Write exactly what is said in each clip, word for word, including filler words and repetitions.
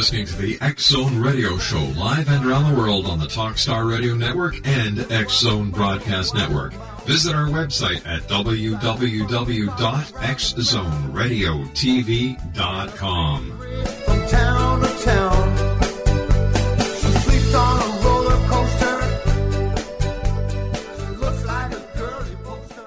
listening to the X Zone Radio Show live and around the world on the Talkstar Radio Network and X Zone Broadcast Network. Visit our website at w w w dot x zone radio t v dot com. From town to town, she sleeps on a roller coaster. She looks like a girly poster.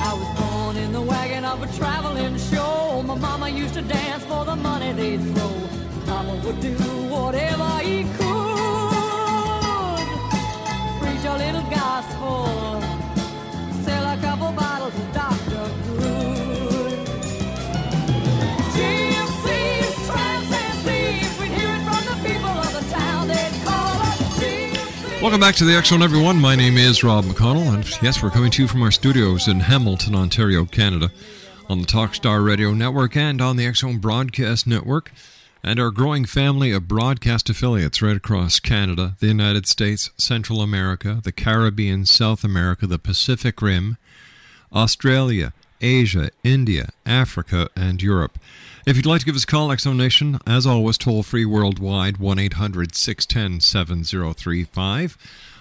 I was born in the wagon of a traveling show. My mama used to dance for the money they'd throw. Papa would do whatever he could, preach a little gospel, a couple bottles of Doctor Good. G M C's, tramps and thieves, we hear it from the people of the town, they call us G M C. Welcome back to the X Zone, everyone. My name is Rob McConnell, and yes, we're coming to you from our studios in Hamilton, Ontario, Canada, on the Talkstar Radio Network and on the X Zone Broadcast Network, and our growing family of broadcast affiliates right across Canada, the United States, Central America, the Caribbean, South America, the Pacific Rim, Australia, Asia, India, Africa, and Europe. If you'd like to give us a call, X O Nation, as always, toll-free worldwide, one eight hundred six one zero seven zero three five.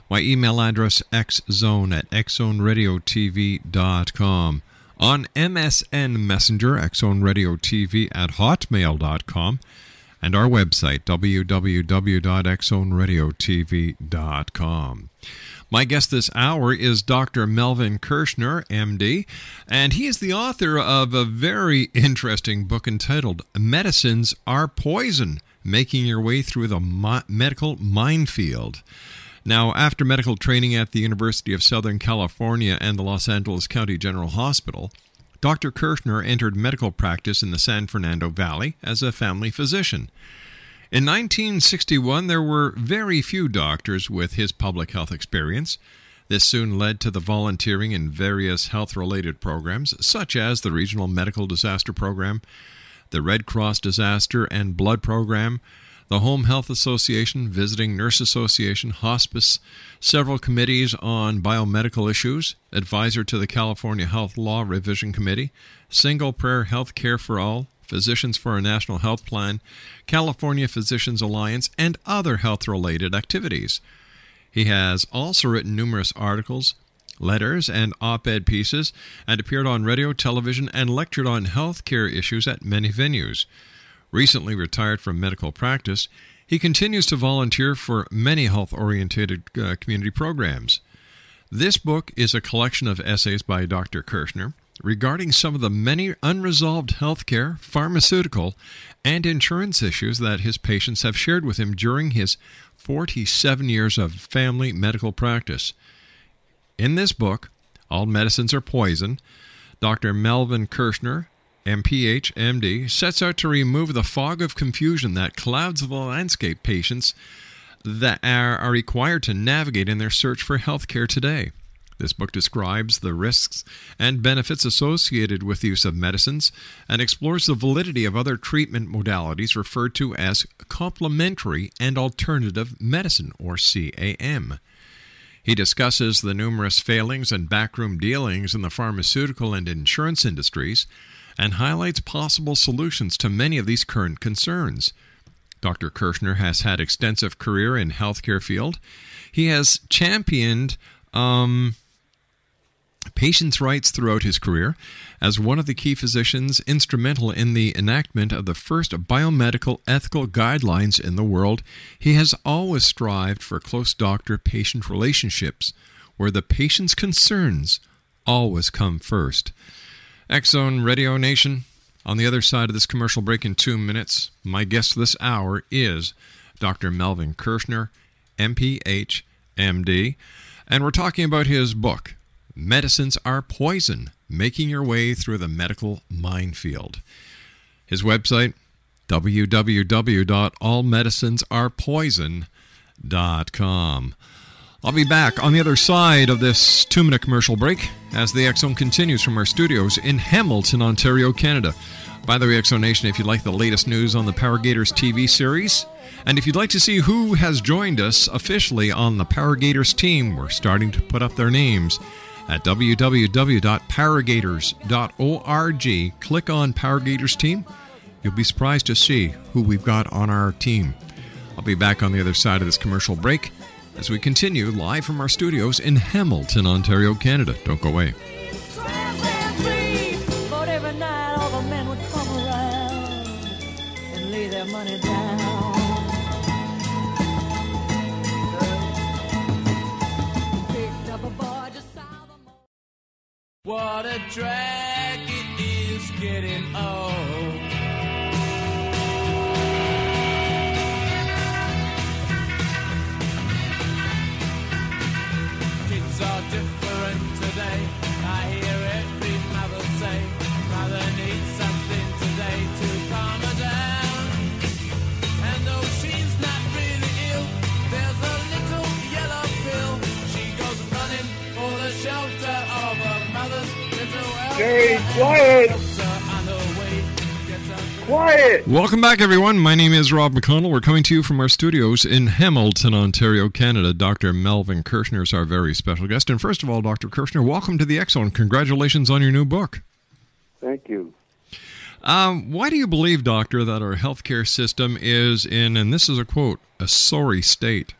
My email address, xzone at x zone radio t v dot com. On M S N Messenger, X Zone Radio T V at hotmail dot com. And our website, w w w dot x zone radio t v dot com. My guest this hour is Doctor Melvin Kirschner, M D, and he is the author of a very interesting book entitled Medicines Are Poison, Making Your Way Through the Mo- Medical Minefield. Now, after medical training at the University of Southern California and the Los Angeles County General Hospital, Doctor Kirschner entered medical practice in the San Fernando Valley as a family physician. In nineteen sixty-one, there were very few doctors with his public health experience. This soon led to the volunteering in various health-related programs, such as the Regional Medical Disaster Program, the Red Cross Disaster and Blood Program, the Home Health Association, Visiting Nurse Association, Hospice, several committees on biomedical issues, advisor to the California Health Law Revision Committee, Single Payer Health Care for All, Physicians for a National Health Plan, California Physicians Alliance, and other health-related activities. He has also written numerous articles, letters, and op-ed pieces, and appeared on radio, television, and lectured on healthcare issues at many venues. Recently retired from medical practice, he continues to volunteer for many health-oriented uh, community programs. This book is a collection of essays by Doctor Kirschner regarding some of the many unresolved healthcare, pharmaceutical, and insurance issues that his patients have shared with him during his forty-seven years of family medical practice. In this book, All Medicines Are Poison, Doctor Melvin Kirschner, M P H, M D, sets out to remove the fog of confusion that clouds the landscape patients that are, are required to navigate in their search for healthcare today. This book describes the risks and benefits associated with the use of medicines and explores the validity of other treatment modalities referred to as complementary and alternative medicine, or C A M. He discusses the numerous failings and backroom dealings in the pharmaceutical and insurance industries, and highlights possible solutions to many of these current concerns. Doctor Kirschner has had extensive career in healthcare field. He has championed um, patients' rights throughout his career as one of the key physicians instrumental in the enactment of the first biomedical ethical guidelines in the world. He has always strived for close doctor-patient relationships where the patient's concerns always come first. X Zone Radio Nation, on the other side of this commercial break in two minutes, my guest this hour is Doctor Melvin Kirschner, M P H, M D, and we're talking about his book, Medicines Are Poison, Making Your Way Through the Medical Minefield. His website, w w w dot all medicines are poison dot com. I'll be back on the other side of this two-minute commercial break as the X Zone continues from our studios in Hamilton, Ontario, Canada. By the way, X Zone Nation, if you'd like the latest news on the Power Gators T V series, and if you'd like to see who has joined us officially on the Power Gators team, we're starting to put up their names at w w w dot power gators dot org. Click on Power Gators team. You'll be surprised to see who we've got on our team. I'll be back on the other side of this commercial break as we continue live from our studios in Hamilton, Ontario, Canada. Don't go away. What a drag it is getting old. Kids are different today. I hear every mother say, mother needs something today to calm her down. And though she's not really ill, there's a little yellow pill. She goes running for the shelter of her mother's little helper. Hey, quiet! Quiet! Welcome back, everyone. My name is Rob McConnell. We're coming to you from our studios in Hamilton, Ontario, Canada. Doctor Melvin Kirschner is our very special guest. And first of all, Doctor Kirschner, welcome to the X Zone. Congratulations on your new book. Thank you. Um, why do you believe, Doctor, that our healthcare system is in, and this is a quote, a sorry state?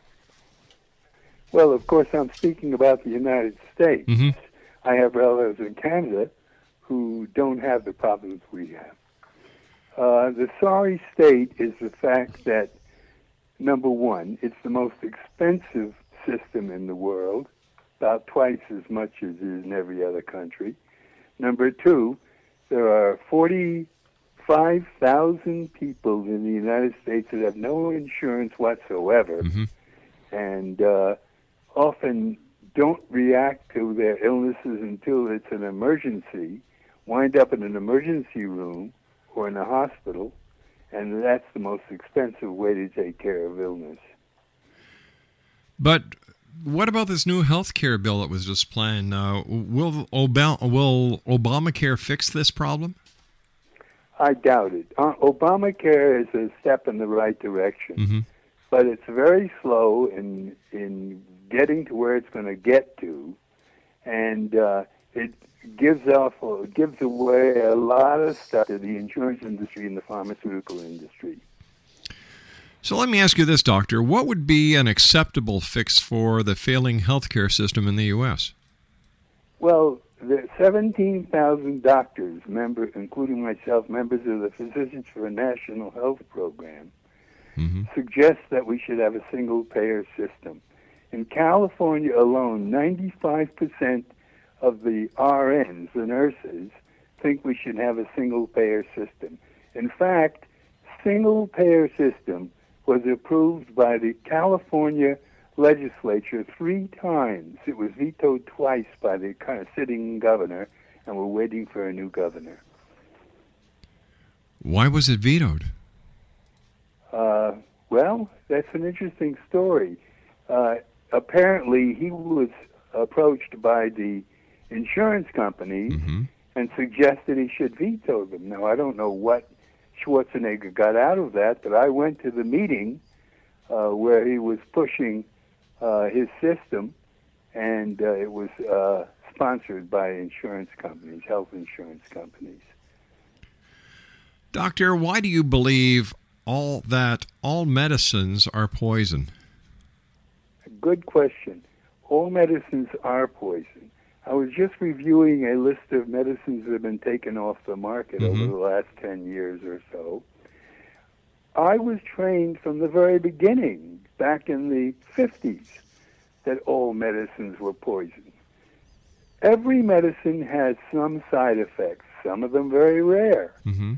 Well, of course, I'm speaking about the United States. Mm-hmm. I have relatives in Canada who don't have the problems we have. Uh, the sorry state is the fact that, number one, it's the most expensive system in the world, about twice as much as it is in every other country. Number two, there are forty-five thousand people in the United States that have no insurance whatsoever, mm-hmm. and uh, often don't react to their illnesses until it's an emergency, wind up in an emergency room, or in a hospital, and that's the most expensive way to take care of illness. But what about this new health care bill that was just planned? Uh, will, Ob- will Obamacare fix this problem? I doubt it. Uh, Obamacare is a step in the right direction, mm-hmm. but it's very slow in in getting to where it's going to get to, and uh, it gives off, gives away a lot of stuff to the insurance industry and the pharmaceutical industry. So let me ask you this, Doctor. What would be an acceptable fix for the failing healthcare system in the U S? Well, the seventeen thousand doctors, member, including myself, members of the Physicians for a National Health Program, mm-hmm. suggest that we should have a single-payer system. In California alone, ninety-five percent of the R Ns, the nurses, think we should have a single-payer system. In fact, single-payer system was approved by the California legislature three times. It was vetoed twice by the sitting governor, and we're waiting for a new governor. Why was it vetoed? Uh, well, that's an interesting story. Uh, apparently, he was approached by the insurance companies mm-hmm. and suggested he should veto them. Now, I don't know what Schwarzenegger got out of that, but I went to the meeting uh, where he was pushing uh, his system, and uh, it was uh, sponsored by insurance companies, health insurance companies. Doctor, why do you believe all that all medicines are poison? Good question. All medicines are poison. I was just reviewing a list of medicines that have been taken off the market mm-hmm. over the last ten years or so. I was trained from the very beginning, back in the fifties, that all medicines were poison. Every medicine has some side effects, some of them very rare, mm-hmm.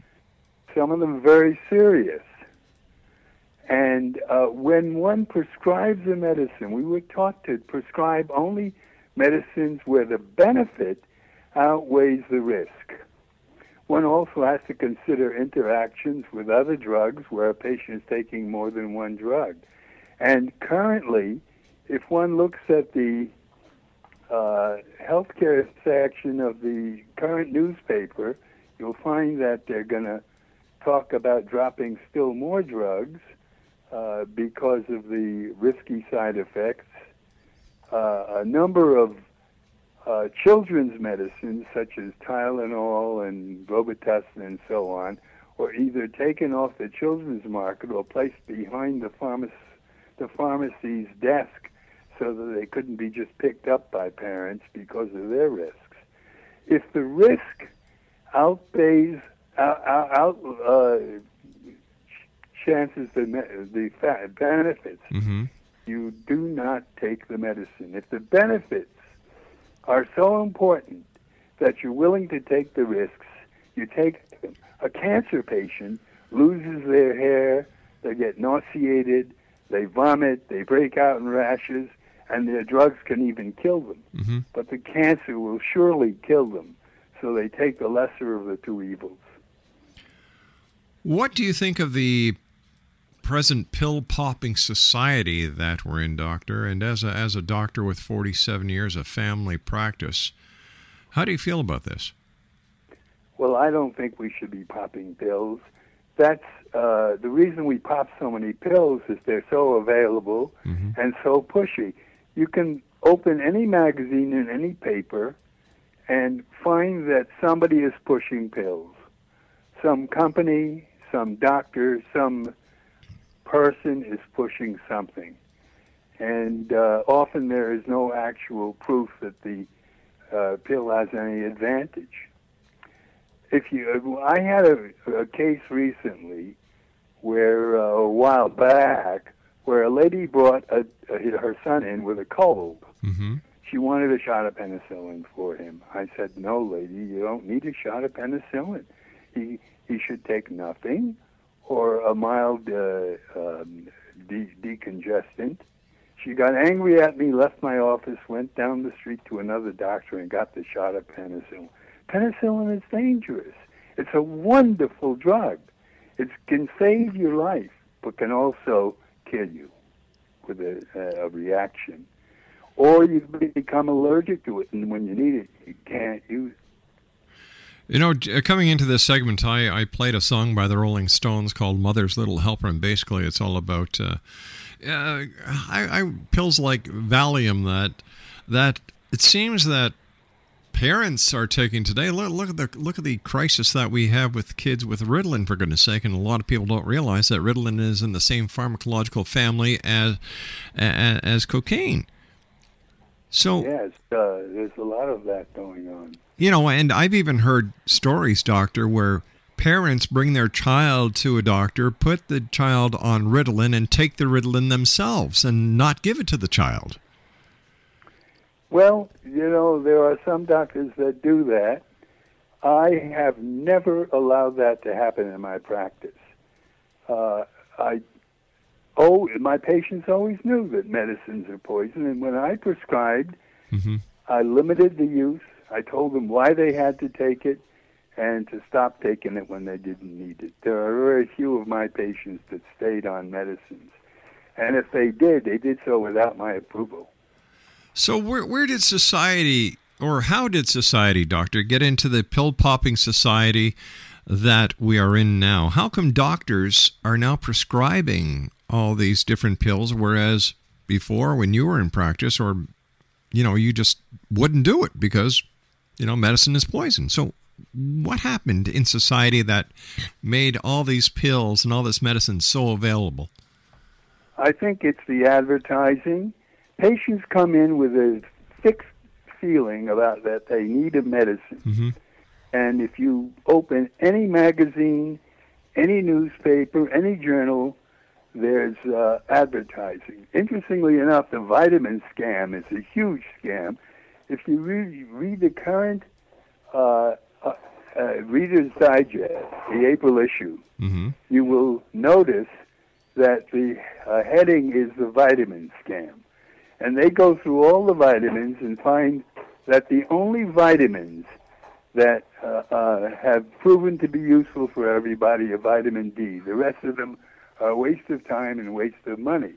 some of them very serious. And uh, when one prescribes a medicine, we were taught to prescribe only medicines where the benefit outweighs the risk. One also has to consider interactions with other drugs where a patient is taking more than one drug. And currently, if one looks at the uh, healthcare section of the current newspaper, you'll find that they're going to talk about dropping still more drugs uh, because of the risky side effects. Uh, a number of uh, children's medicines, such as Tylenol and Robitussin and so on, were either taken off the children's market or placed behind the, pharmac- the pharmacy's desk so that they couldn't be just picked up by parents because of their risks. If the risk outweighs out, out, uh, chances the the fa- benefits, mm-hmm. you do not take the medicine. If the benefits are so important that you're willing to take the risks, you take them. A cancer patient loses their hair, they get nauseated, they vomit, they break out in rashes, and their drugs can even kill them. Mm-hmm. But the cancer will surely kill them, so they take the lesser of the two evils. What do you think of the present pill-popping society that we're in, Doctor, and as a, as a doctor with forty-seven years of family practice, how do you feel about this? Well, I don't think we should be popping pills. That's uh, the reason we pop so many pills is they're so available mm-hmm. and so pushy. You can open any magazine and any paper and find that somebody is pushing pills. Some company, some doctor, some person is pushing something, and uh, often there is no actual proof that the uh, pill has any advantage. If you, I had a, a case recently, where uh, a while back, where a lady brought a, a, her son in with a cold. Mm-hmm. She wanted a shot of penicillin for him. I said, "No, lady, you don't need a shot of penicillin. He he should take nothing." Or a mild uh, um, de- decongestant. She got angry at me, left my office, went down the street to another doctor and got the shot of penicillin. Penicillin is dangerous. It's a wonderful drug. It can save your life, but can also kill you with a, a reaction. Or you become allergic to it, and when you need it, you can't use it. You know, coming into this segment, I, I played a song by the Rolling Stones called Mother's Little Helper, and basically it's all about uh, uh, I, I, pills like Valium that that it seems that parents are taking today. Look, look at the look at the crisis that we have with kids with Ritalin, for goodness sake, and a lot of people don't realize that Ritalin is in the same pharmacological family as as, as cocaine. So yes, uh, there's a lot of that going on. You know, and I've even heard stories, Doctor, where parents bring their child to a doctor, put the child on Ritalin, and take the Ritalin themselves and not give it to the child. Well, you know, there are some doctors that do that. I have never allowed that to happen in my practice. Uh, I oh, my patients always knew that medicines are poison, and when I prescribed, mm-hmm. I limited the use. I told them why they had to take it and to stop taking it when they didn't need it. There are very few of my patients that stayed on medicines. And if they did, they did so without my approval. So where where did society, or how did society, Doctor, get into the pill-popping society that we are in now? How come doctors are now prescribing all these different pills, whereas before, when you were in practice, or, you know, you just wouldn't do it because... You know, medicine is poison. So what happened in society that made all these pills and all this medicine so available? I think it's the advertising. Patients come in with a fixed feeling about that they needed medicine. Mm-hmm. And if you open any magazine, any newspaper, any journal, there's uh, advertising. Interestingly enough, the vitamin scam is a huge scam. If you read, read the current uh, uh, uh, Reader's Digest, the April issue, mm-hmm. you will notice that the uh, heading is the vitamin scam. And they go through all the vitamins and find that the only vitamins that uh, uh, have proven to be useful for everybody are vitamin D. The rest of them are a waste of time and waste of money.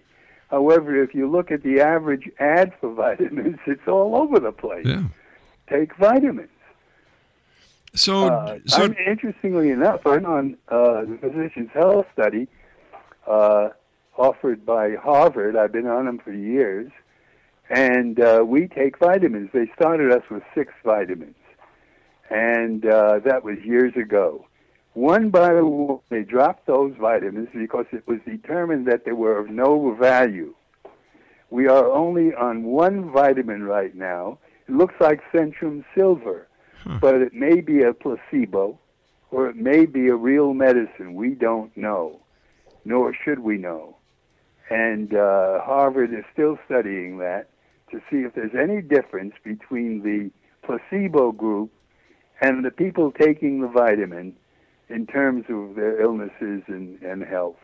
However, if you look at the average ad for vitamins, it's all over the place. Yeah. Take vitamins. So, uh, so... I'm, interestingly enough, I'm on uh, the Physician's Health Study uh, offered by Harvard. I've been on them for years. And uh, we take vitamins. They started us with six vitamins. And uh, that was years ago. One by one, they dropped those vitamins because it was determined that they were of no value. We are only on one vitamin right now. It looks like Centrum Silver, huh. but it may be a placebo or it may be a real medicine. We don't know, nor should we know. And uh, Harvard is still studying that to see if there's any difference between the placebo group and the people taking the vitamin in terms of their illnesses and, and health.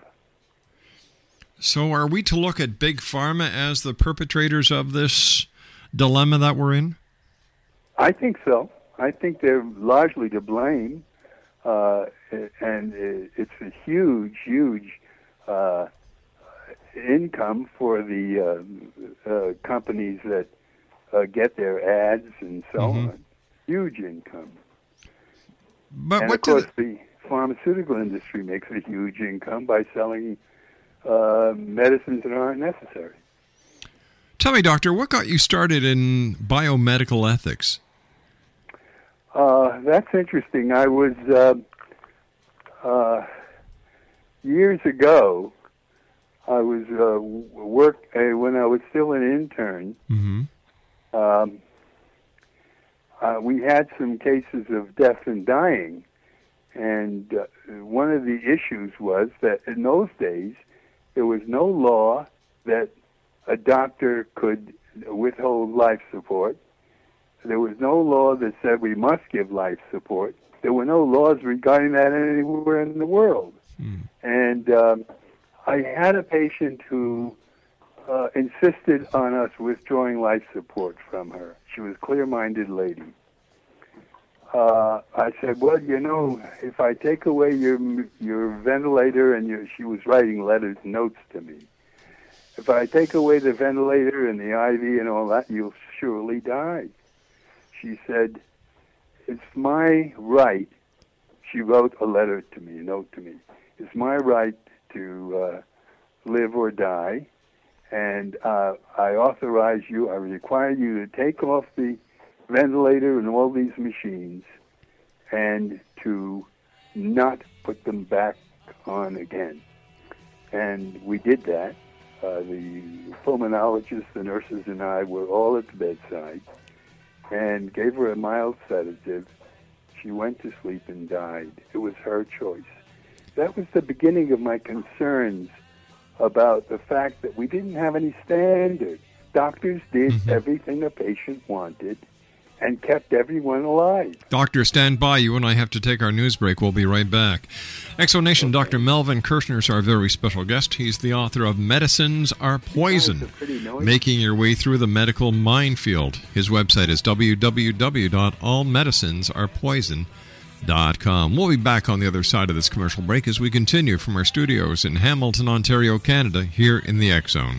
So are we to look at Big Pharma as the perpetrators of this dilemma that we're in? I think so. I think they're largely to blame. Uh, and it's a huge, huge uh, income for the uh, uh, companies that uh, get their ads and so mm-hmm. on. Huge income. But and, what of course, the... the pharmaceutical industry makes a huge income by selling uh, medicines that aren't necessary. Tell me, Doctor, what got you started in biomedical ethics? Uh, that's interesting. I was, uh, uh, years ago, I was uh, work uh, when I was still an intern, mm-hmm. um Uh, we had some cases of death and dying, and uh, one of the issues was that in those days, there was no law that a doctor could withhold life support. There was no law that said we must give life support. There were no laws regarding that anywhere in the world. Hmm. And um, I had a patient who uh, insisted on us withdrawing life support from her. She was a clear-minded lady. Uh, I said, well, you know, if I take away your your ventilator, and your, she was writing letters, notes to me, if I take away the ventilator and the I V and all that, you'll surely die. She said, it's my right. She wrote a letter to me, a note to me. It's my right to uh, live or die. And uh, I authorize you, I require you to take off the ventilator and all these machines and to not put them back on again. And we did that. Uh, the pulmonologists, the nurses, and I were all at the bedside and gave her a mild sedative. She went to sleep and died. It was her choice. That was the beginning of my concerns about the fact that we didn't have any standards. Doctors did mm-hmm. everything a patient wanted and kept everyone alive. Doctor, stand by. You and I have to take our news break. We'll be right back. Exonation, okay. Doctor Melvin Kirschner is our very special guest. He's the author of Medicines Are Poison, Making Your Way Through the Medical Minefield. His website is w w w dot all medicines are poison dot com. Dot com. We'll be back on the other side of this commercial break as we continue from our studios in Hamilton, Ontario, Canada, here in the X Zone.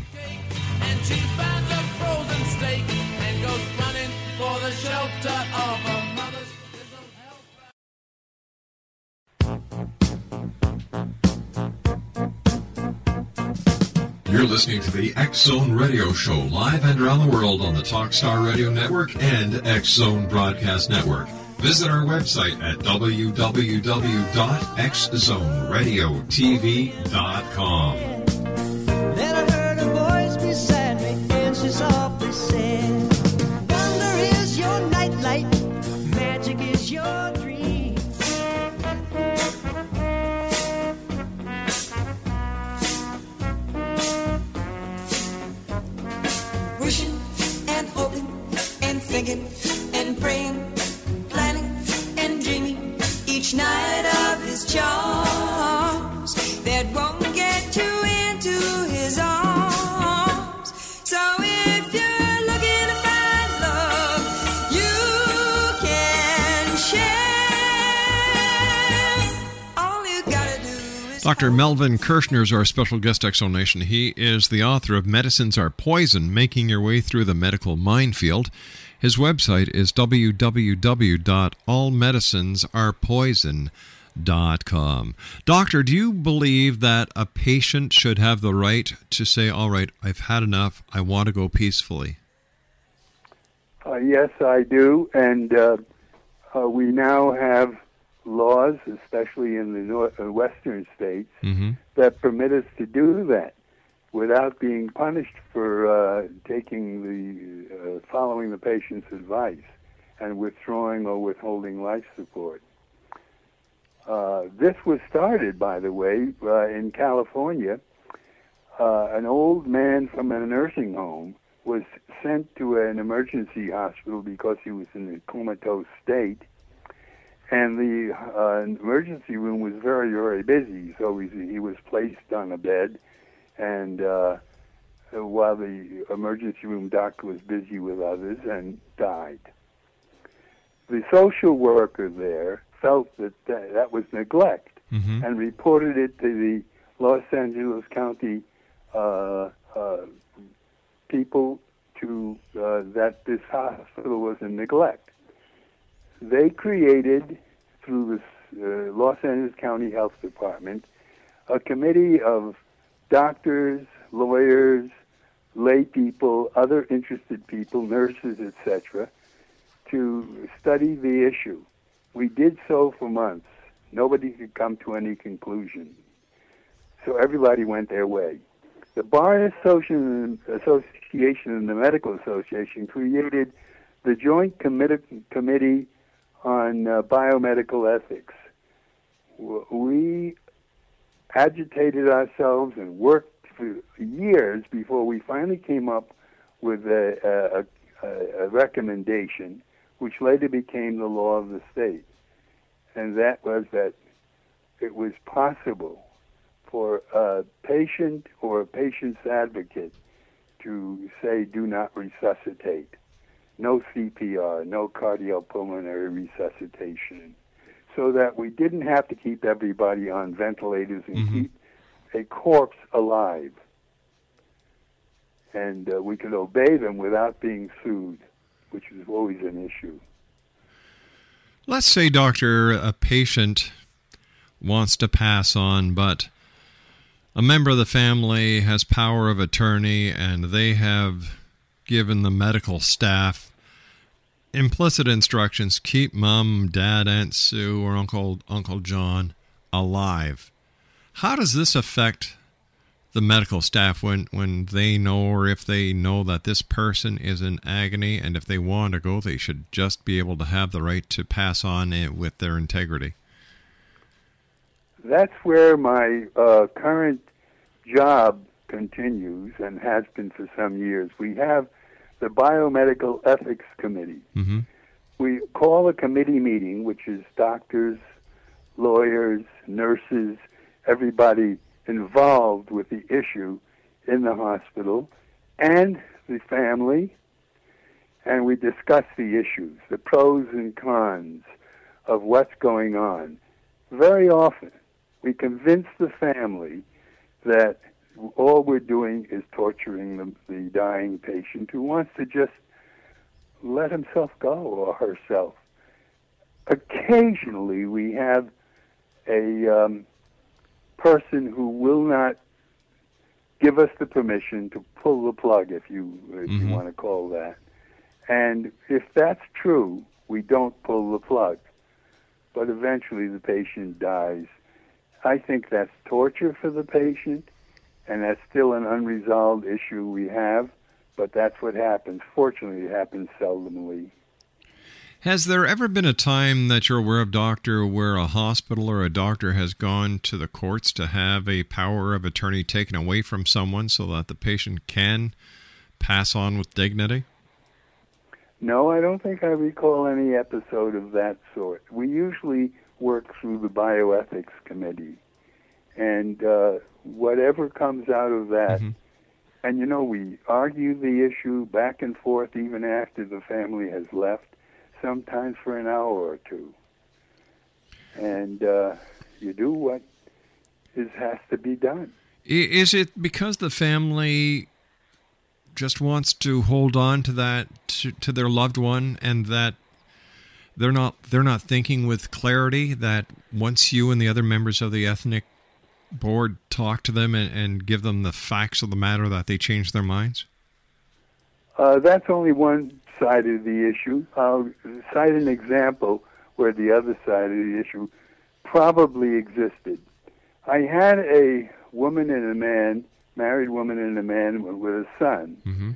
You're listening to the X Zone Radio Show live and around the world on the Talkstar Radio Network and X Zone Broadcast Network. Visit our website at w w w dot x zone radio t v dot com. Then I heard a voice beside me, and she's awfully sad. Thunder is and praying, planning and dreaming each night of his charms that won't get you into his arms. So if you're looking to find love, you can share. All you gotta do is... Doctor Melvin Kirschner is our special guest, X Zone Nation. He is the author of Medicines Are Poison, Making Your Way Through the Medical Minefield. His website is w w w dot all medicines are poison dot com. Doctor, do you believe that a patient should have the right to say, all right, I've had enough, I want to go peacefully? Uh, yes, I do. And uh, uh, we now have laws, especially in the north, uh, western states, mm-hmm. that permit us to do that, without being punished for uh, taking the uh, following the patient's advice and withdrawing or withholding life support. Uh, this was started, by the way, uh, in California. Uh, an old man from a nursing home was sent to an emergency hospital because he was in a comatose state, and the uh, emergency room was very, very busy, so he, he was placed on a bed. And uh, while the emergency room doctor was busy with others, and died. The social worker there felt that th- that was neglect mm-hmm. and reported it to the Los Angeles County uh, uh, people to uh, that this hospital was in neglect. They created, through the uh, Los Angeles County Health Department, a committee of doctors, lawyers, lay people, other interested people, nurses, et cetera, to study the issue. We did so for months. Nobody could come to any conclusion. So everybody went their way. The Bar Association and the Medical Association created the Joint Committee on Biomedical Ethics. We agitated ourselves and worked for years before we finally came up with a, a, a, a recommendation, which later became the law of the state. And that was that it was possible for a patient or a patient's advocate to say, do not resuscitate. No C P R, no cardiopulmonary resuscitation. So that we didn't have to keep everybody on ventilators and mm-hmm. keep a corpse alive. And uh, we could obey them without being sued, which was always an issue. Let's say, Doctor, a patient wants to pass on, but a member of the family has power of attorney and they have given the medical staff implicit instructions: keep Mom, Dad, Aunt Sue, or Uncle Uncle John alive. How does this affect the medical staff when, when they know, or if they know, that this person is in agony, and if they want to go, they should just be able to have the right to pass on it with their integrity? That's where my uh, current job continues and has been for some years. We have the Biomedical Ethics Committee. Mm-hmm. We call a committee meeting, which is doctors, lawyers, nurses, everybody involved with the issue in the hospital, and the family, and we discuss the issues, the pros and cons of what's going on. Very often, we convince the family that all we're doing is torturing the, the dying patient, who wants to just let himself go, or herself. Occasionally, we have a um, person who will not give us the permission to pull the plug, if you, if mm-hmm. you want to call that. And if that's true, we don't pull the plug. But eventually, the patient dies. I think that's torture for the patient. And that's still an unresolved issue we have, but that's what happens. Fortunately, it happens seldomly. Has there ever been a time that you're aware of, Doctor, where a hospital or a doctor has gone to the courts to have a power of attorney taken away from someone so that the patient can pass on with dignity? No, I don't think I recall any episode of that sort. We usually work through the bioethics committee, and uh, whatever comes out of that, mm-hmm. and you know, we argue the issue back and forth even after the family has left, sometimes for an hour or two. And uh, you do what is has to be done. Is it because the family just wants to hold on to that to, to their loved one, and that they're not they're not thinking with clarity that once you and the other members of the ethnic board talk to them and, and give them the facts of the matter, that they change their minds? Uh, that's only one side of the issue. I'll cite an example where the other side of the issue probably existed. I had a woman and a man married woman and a man with a son. Mm-hmm.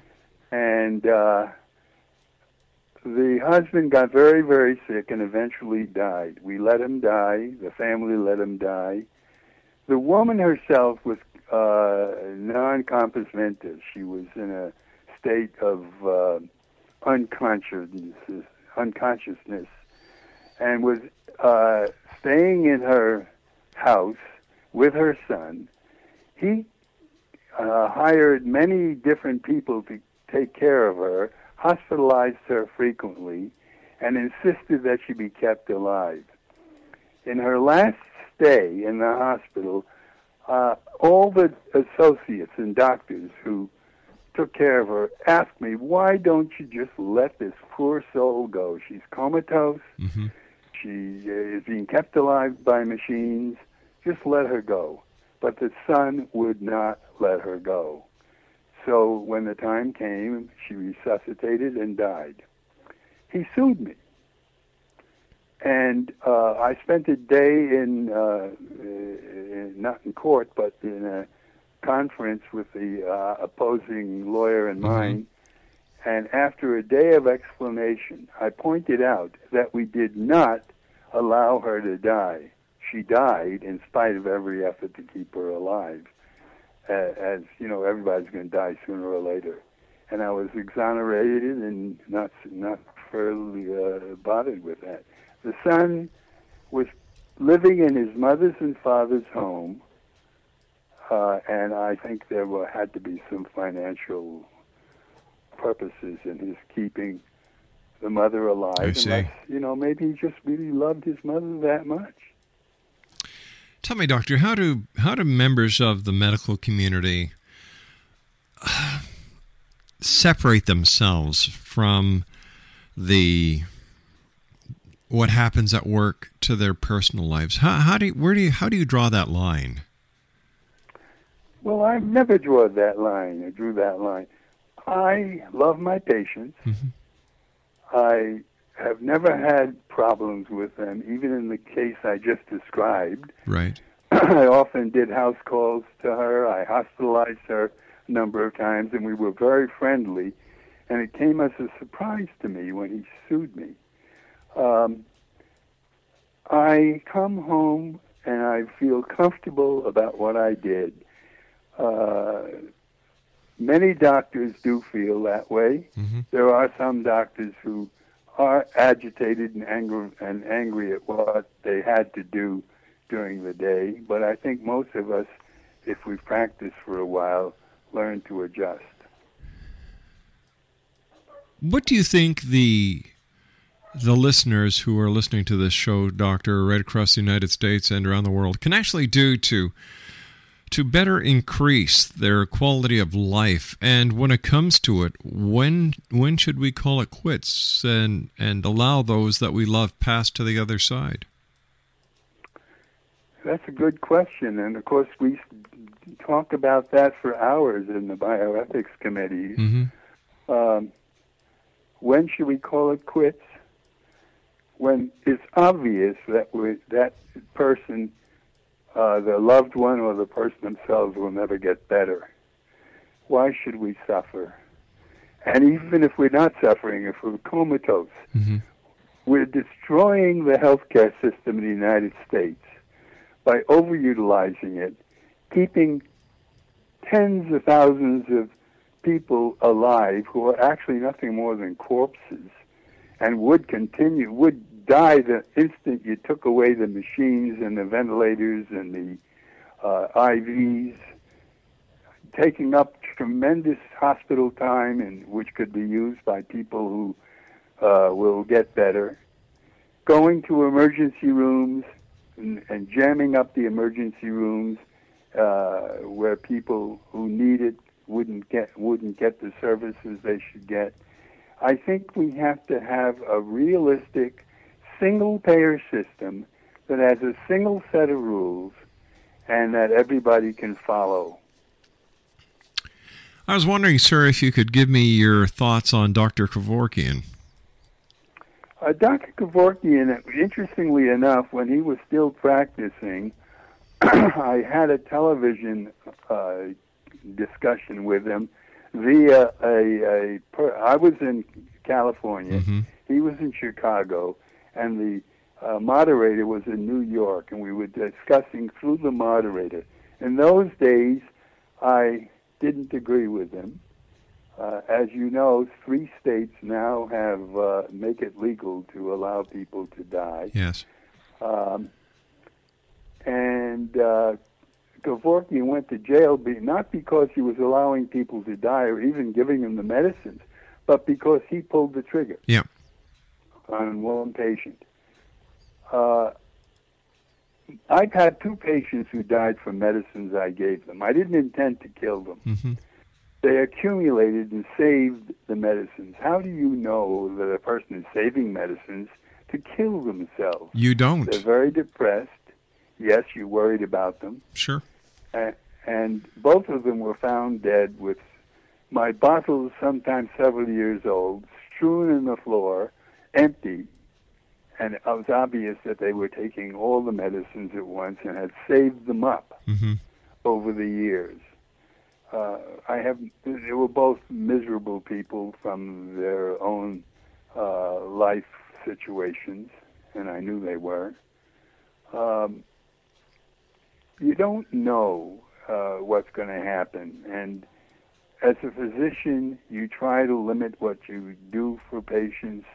And uh, the husband got very, very sick and eventually died. We let him die. The family let him die. The woman herself was uh, non-compos mentis. She was in a state of uh, unconsciousness, unconsciousness and was uh, staying in her house with her son. He Uh, hired many different people to take care of her, hospitalized her frequently, and insisted that she be kept alive. In her last stay in the hospital, uh, all the associates and doctors who took care of her asked me, why don't you just let this poor soul go? She's comatose. Mm-hmm. She is being kept alive by machines. Just let her go. But the son would not let her go. So when the time came, she resuscitated and died. He sued me. And uh, I spent a day in, uh, in, not in court, but in a conference with the uh, opposing lawyer and mine. Mm-hmm. And after a day of explanation, I pointed out that we did not allow her to die. She died in spite of every effort to keep her alive. Uh, as, you know, everybody's going to die sooner or later. And I was exonerated and not not further uh, bothered with that. The son was living in his mother's and father's home, uh, and I think there were, had to be some financial purposes in his keeping the mother alive. I see. Unless, you know, maybe he just really loved his mother that much. Tell me, Doctor, how do how do members of the medical community uh, separate themselves from the what happens at work to their personal lives? How, how do you, where do you how do you draw that line? Well, I've never drawn that line. I drew that line. I love my patients. Mm-hmm. I. have never had problems with them, even in the case I just described. Right. I often did house calls to her. I hospitalized her a number of times, and we were very friendly, and it came as a surprise to me when he sued me. Um, I come home, and I feel comfortable about what I did. Uh, many doctors do feel that way. Mm-hmm. There are some doctors who are agitated and angry, and angry at what they had to do during the day. But I think most of us, if we practice for a while, learn to adjust. What do you think the the listeners who are listening to this show, Doctor, right across the United States and around the world, can actually do to to better increase their quality of life? And when it comes to it, when when should we call it quits and, and allow those that we love pass to the other side? That's a good question. And, of course, we talk about that for hours in the bioethics committee. Mm-hmm. Um, when should we call it quits? When it's obvious that we, that person... Uh, the loved one or the person themselves will never get better. Why should we suffer? And even if we're not suffering, if we're comatose, mm-hmm. we're destroying the healthcare system in the United States by overutilizing it, keeping tens of thousands of people alive who are actually nothing more than corpses and would continue, would die the instant you took away the machines and the ventilators and the uh, I Vs, taking up tremendous hospital time, and which could be used by people who uh, will get better, going to emergency rooms and, and jamming up the emergency rooms uh, where people who need it wouldn't get wouldn't get the services they should get. I think we have to have a realistic single-payer system that has a single set of rules and that everybody can follow. I was wondering, sir, if you could give me your thoughts on Doctor Kevorkian. Uh, Doctor Kevorkian, interestingly enough, when he was still practicing, I had a television uh, discussion with him via a, a per, I was in California, mm-hmm. he was in Chicago, and the uh, moderator was in New York, and we were discussing through the moderator. In those days, I didn't agree with him. Uh, as you know, three states now have uh, make it legal to allow people to die. Yes. Um, and uh, Kevorkian went to jail, not because he was allowing people to die or even giving them the medicines, but because he pulled the trigger yeah. on one patient. Uh, I've had two patients who died from medicines I gave them. I didn't intend to kill them. Mm-hmm. They accumulated and saved the medicines. How do you know that a person is saving medicines to kill themselves? You don't. They're very depressed. Yes, you're worried about them. Sure. Uh, and both of them were found dead with my bottles, sometimes several years old, strewn in the floor, empty. And it was obvious that they were taking all the medicines at once and had saved them up mm-hmm. over the years. Uh, I have. They were both miserable people from their own uh, life situations, and I knew they were. Um, you don't know uh, what's going to happen, and as a physician, you try to limit what you do for patients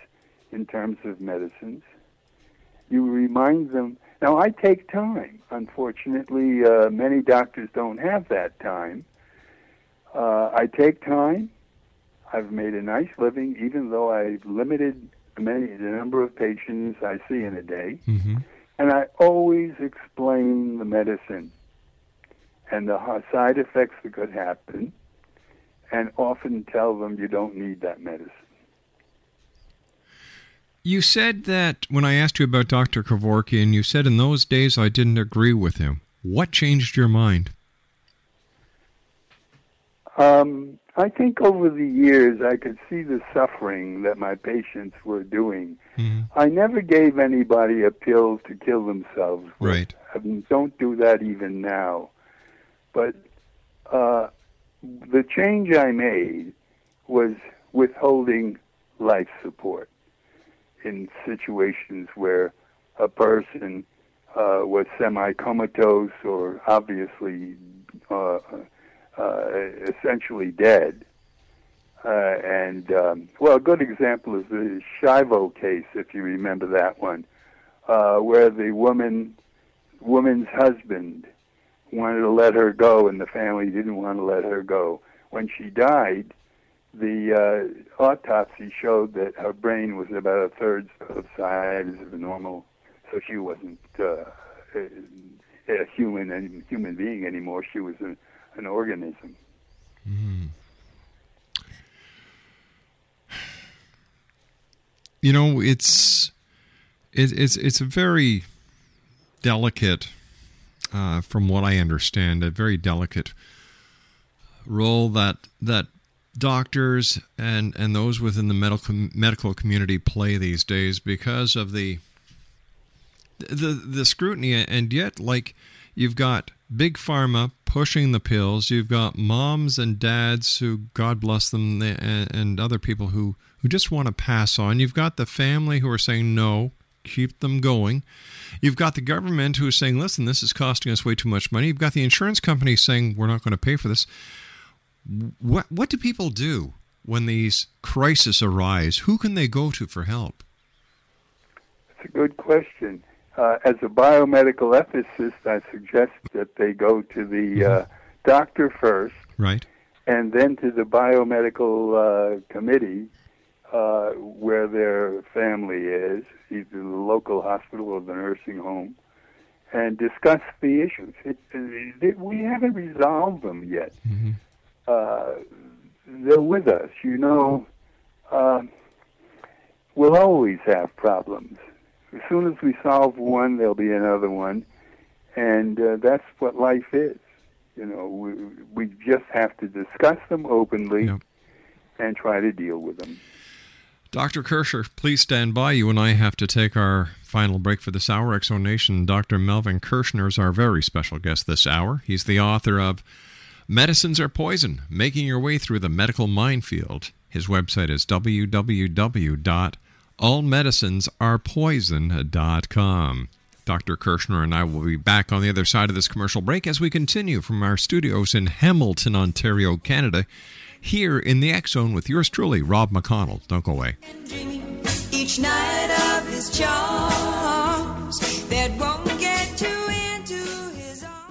in terms of medicines. You remind them. Now, I take time. Unfortunately, uh, many doctors don't have that time. Uh, I take time. I've made a nice living, even though I've limited many, the number of patients I see in a day. Mm-hmm. And I always explain the medicine and the side effects that could happen, and often tell them you don't need that medicine. You said that when I asked you about Doctor Kevorkian, you said in those days I didn't agree with him. What changed your mind? Um, I think over the years I could see the suffering that my patients were doing. Mm-hmm. I never gave anybody a pill to kill themselves. Right. I mean, don't do that even now. But uh, the change I made was withholding life support in situations where a person uh, was semi-comatose or obviously Uh, Uh, essentially dead. Uh, and, um, well, a good example is the Schiavo case, if you remember that one, uh, where the woman, woman's husband wanted to let her go and the family didn't want to let her go. When she died, the uh, autopsy showed that her brain was about a third of the size of a normal, so she wasn't uh, a human, a human being anymore. She was a an organism. Mm. You know, it's it, it's it's a very delicate, uh, from what I understand, a very delicate role that that doctors and and those within the medical medical community play these days because of the the the scrutiny, and yet, like, you've got Big Pharma pushing the pills. You've got moms and dads who, God bless them, and other people who, who just want to pass on. You've got the family who are saying, no, keep them going. You've got the government who is saying, listen, this is costing us way too much money. You've got the insurance company saying, we're not going to pay for this. What what do people do when these crises arise? Who can they go to for help? That's a good question. Uh, as a biomedical ethicist, I suggest that they go to the uh, doctor first, right, and then to the biomedical uh, committee uh, where their family is, either the local hospital or the nursing home, and discuss the issues. It, it, it, we haven't resolved them yet. Mm-hmm. Uh, they're with us. You know, uh, we'll always have problems. As soon as we solve one, there'll be another one, and uh, that's what life is. You know, we, we just have to discuss them openly yep. and try to deal with them. Doctor Kirschner, please stand by. You and I have to take our final break for this hour. X Zone Nation, Doctor Melvin Kirschner is our very special guest this hour. He's the author of Medicines Are Poison, Making Your Way Through the Medical Minefield. His website is w w w dot all medicines are poison dot com. Doctor Kirschner and I will be back on the other side of this commercial break as we continue from our studios in Hamilton, Ontario, Canada, here in the X Zone with yours truly, Rob McConnell. Don't go away. Each night of his charms that won't get you into his arms.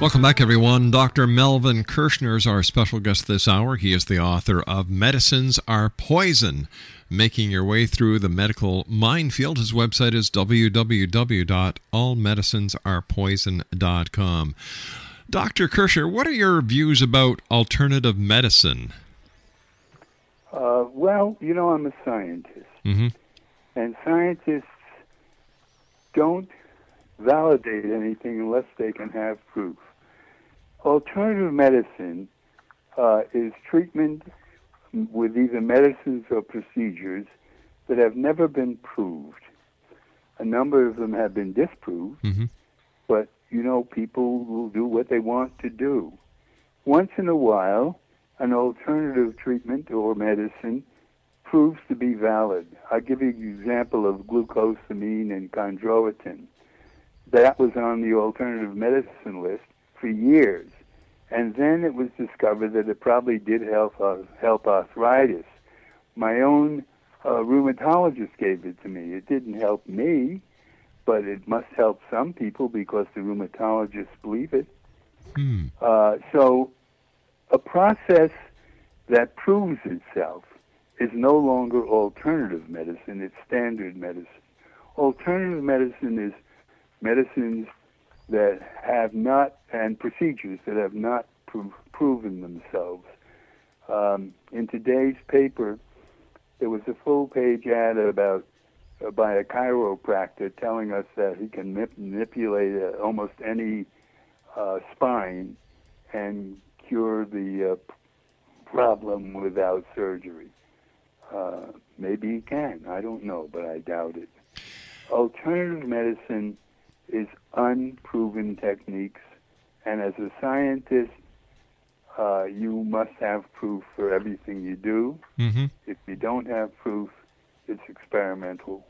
Welcome back, everyone. Doctor Melvin Kirschner is our special guest this hour. He is the author of Medicines Are Poison, Making Your Way Through the Medical Minefield. His website is w w w dot all medicines are poison dot com. Doctor Kirschner, what are your views about alternative medicine? Uh, well, you know, I'm a scientist. Mm-hmm. And scientists don't validate anything unless they can have proof. Alternative medicine uh, is treatment with either medicines or procedures that have never been proved. A number of them have been disproved, mm-hmm. but, you know, people will do what they want to do. Once in a while, an alternative treatment or medicine proves to be valid. I'll give you an example of glucosamine and chondroitin. That was on the alternative medicine list for years. And then it was discovered that it probably did help uh, help arthritis. My own uh, rheumatologist gave it to me. It didn't help me, but it must help some people because the rheumatologists believe it. Hmm. Uh, so a process that proves itself is no longer alternative medicine. It's standard medicine. Alternative medicine is medicines that have not, and procedures that have not pro- proven themselves. Um, in today's paper, there was a full-page ad about uh, by a chiropractor telling us that he can ma- manipulate uh, almost any uh, spine and cure the uh, problem without surgery. Uh, maybe he can. I don't know, but I doubt it. Alternative medicine is unproven techniques, and as a scientist, uh, you must have proof for everything you do. Mm-hmm. If you don't have proof, it's experimental,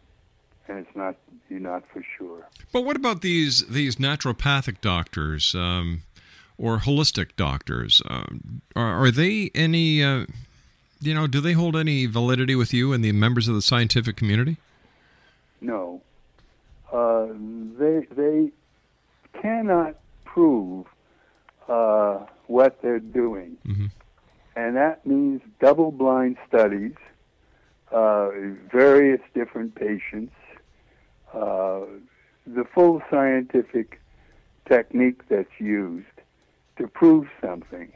and it's not you're not for sure. But what about these these naturopathic doctors um, or holistic doctors? Uh, are, are they any? Uh, you know, do they hold any validity with you and the members of the scientific community? No. Uh, they they cannot prove uh, what they're doing, mm-hmm. and that means double-blind studies, uh, various different patients, uh, the full scientific technique that's used to prove something.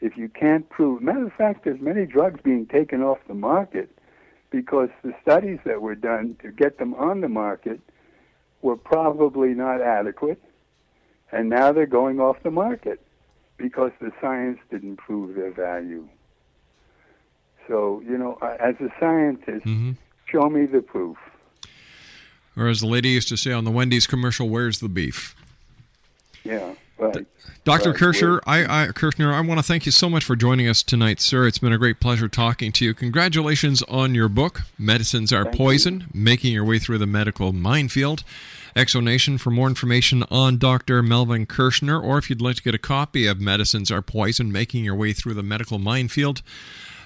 If you can't prove, matter of fact, there's many drugs being taken off the market because the studies that were done to get them on the market were probably not adequate, and now they're going off the market. because the science didn't prove their value. So, you know, as a scientist, mm-hmm. show me the proof. Or as the lady used to say on the Wendy's commercial, where's the beef? Yeah, right. Doctor Right. Kirschner, I, I, Kirschner, I want to thank you so much for joining us tonight, sir. It's been a great pleasure talking to you. Congratulations on your book, Medicines Are thank Poison, you. Making Your Way Through the Medical Minefield. Exonation. For more information on Doctor Melvin Kirschner, or if you'd like to get a copy of Medicines Are Poison, Making Your Way Through the Medical Minefield,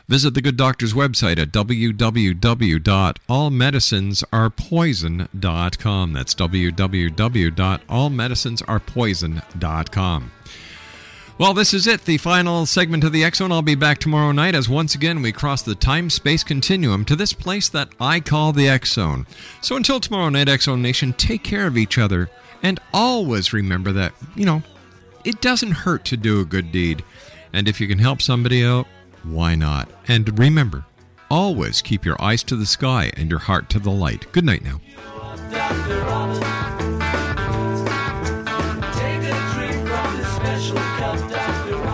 visit the Good Doctor's website at w w w dot all medicines are poison dot com. That's w w w dot all medicines are poison dot com. Well, this is it, the final segment of the X Zone. I'll be back tomorrow night as once again we cross the time-space continuum to this place that I call the X Zone. So until tomorrow night, X Zone Nation, take care of each other and always remember that, you know, it doesn't hurt to do a good deed. And if you can help somebody out, why not? And remember, always keep your eyes to the sky and your heart to the light. Good night now. Take a drink from the special cup, Doctor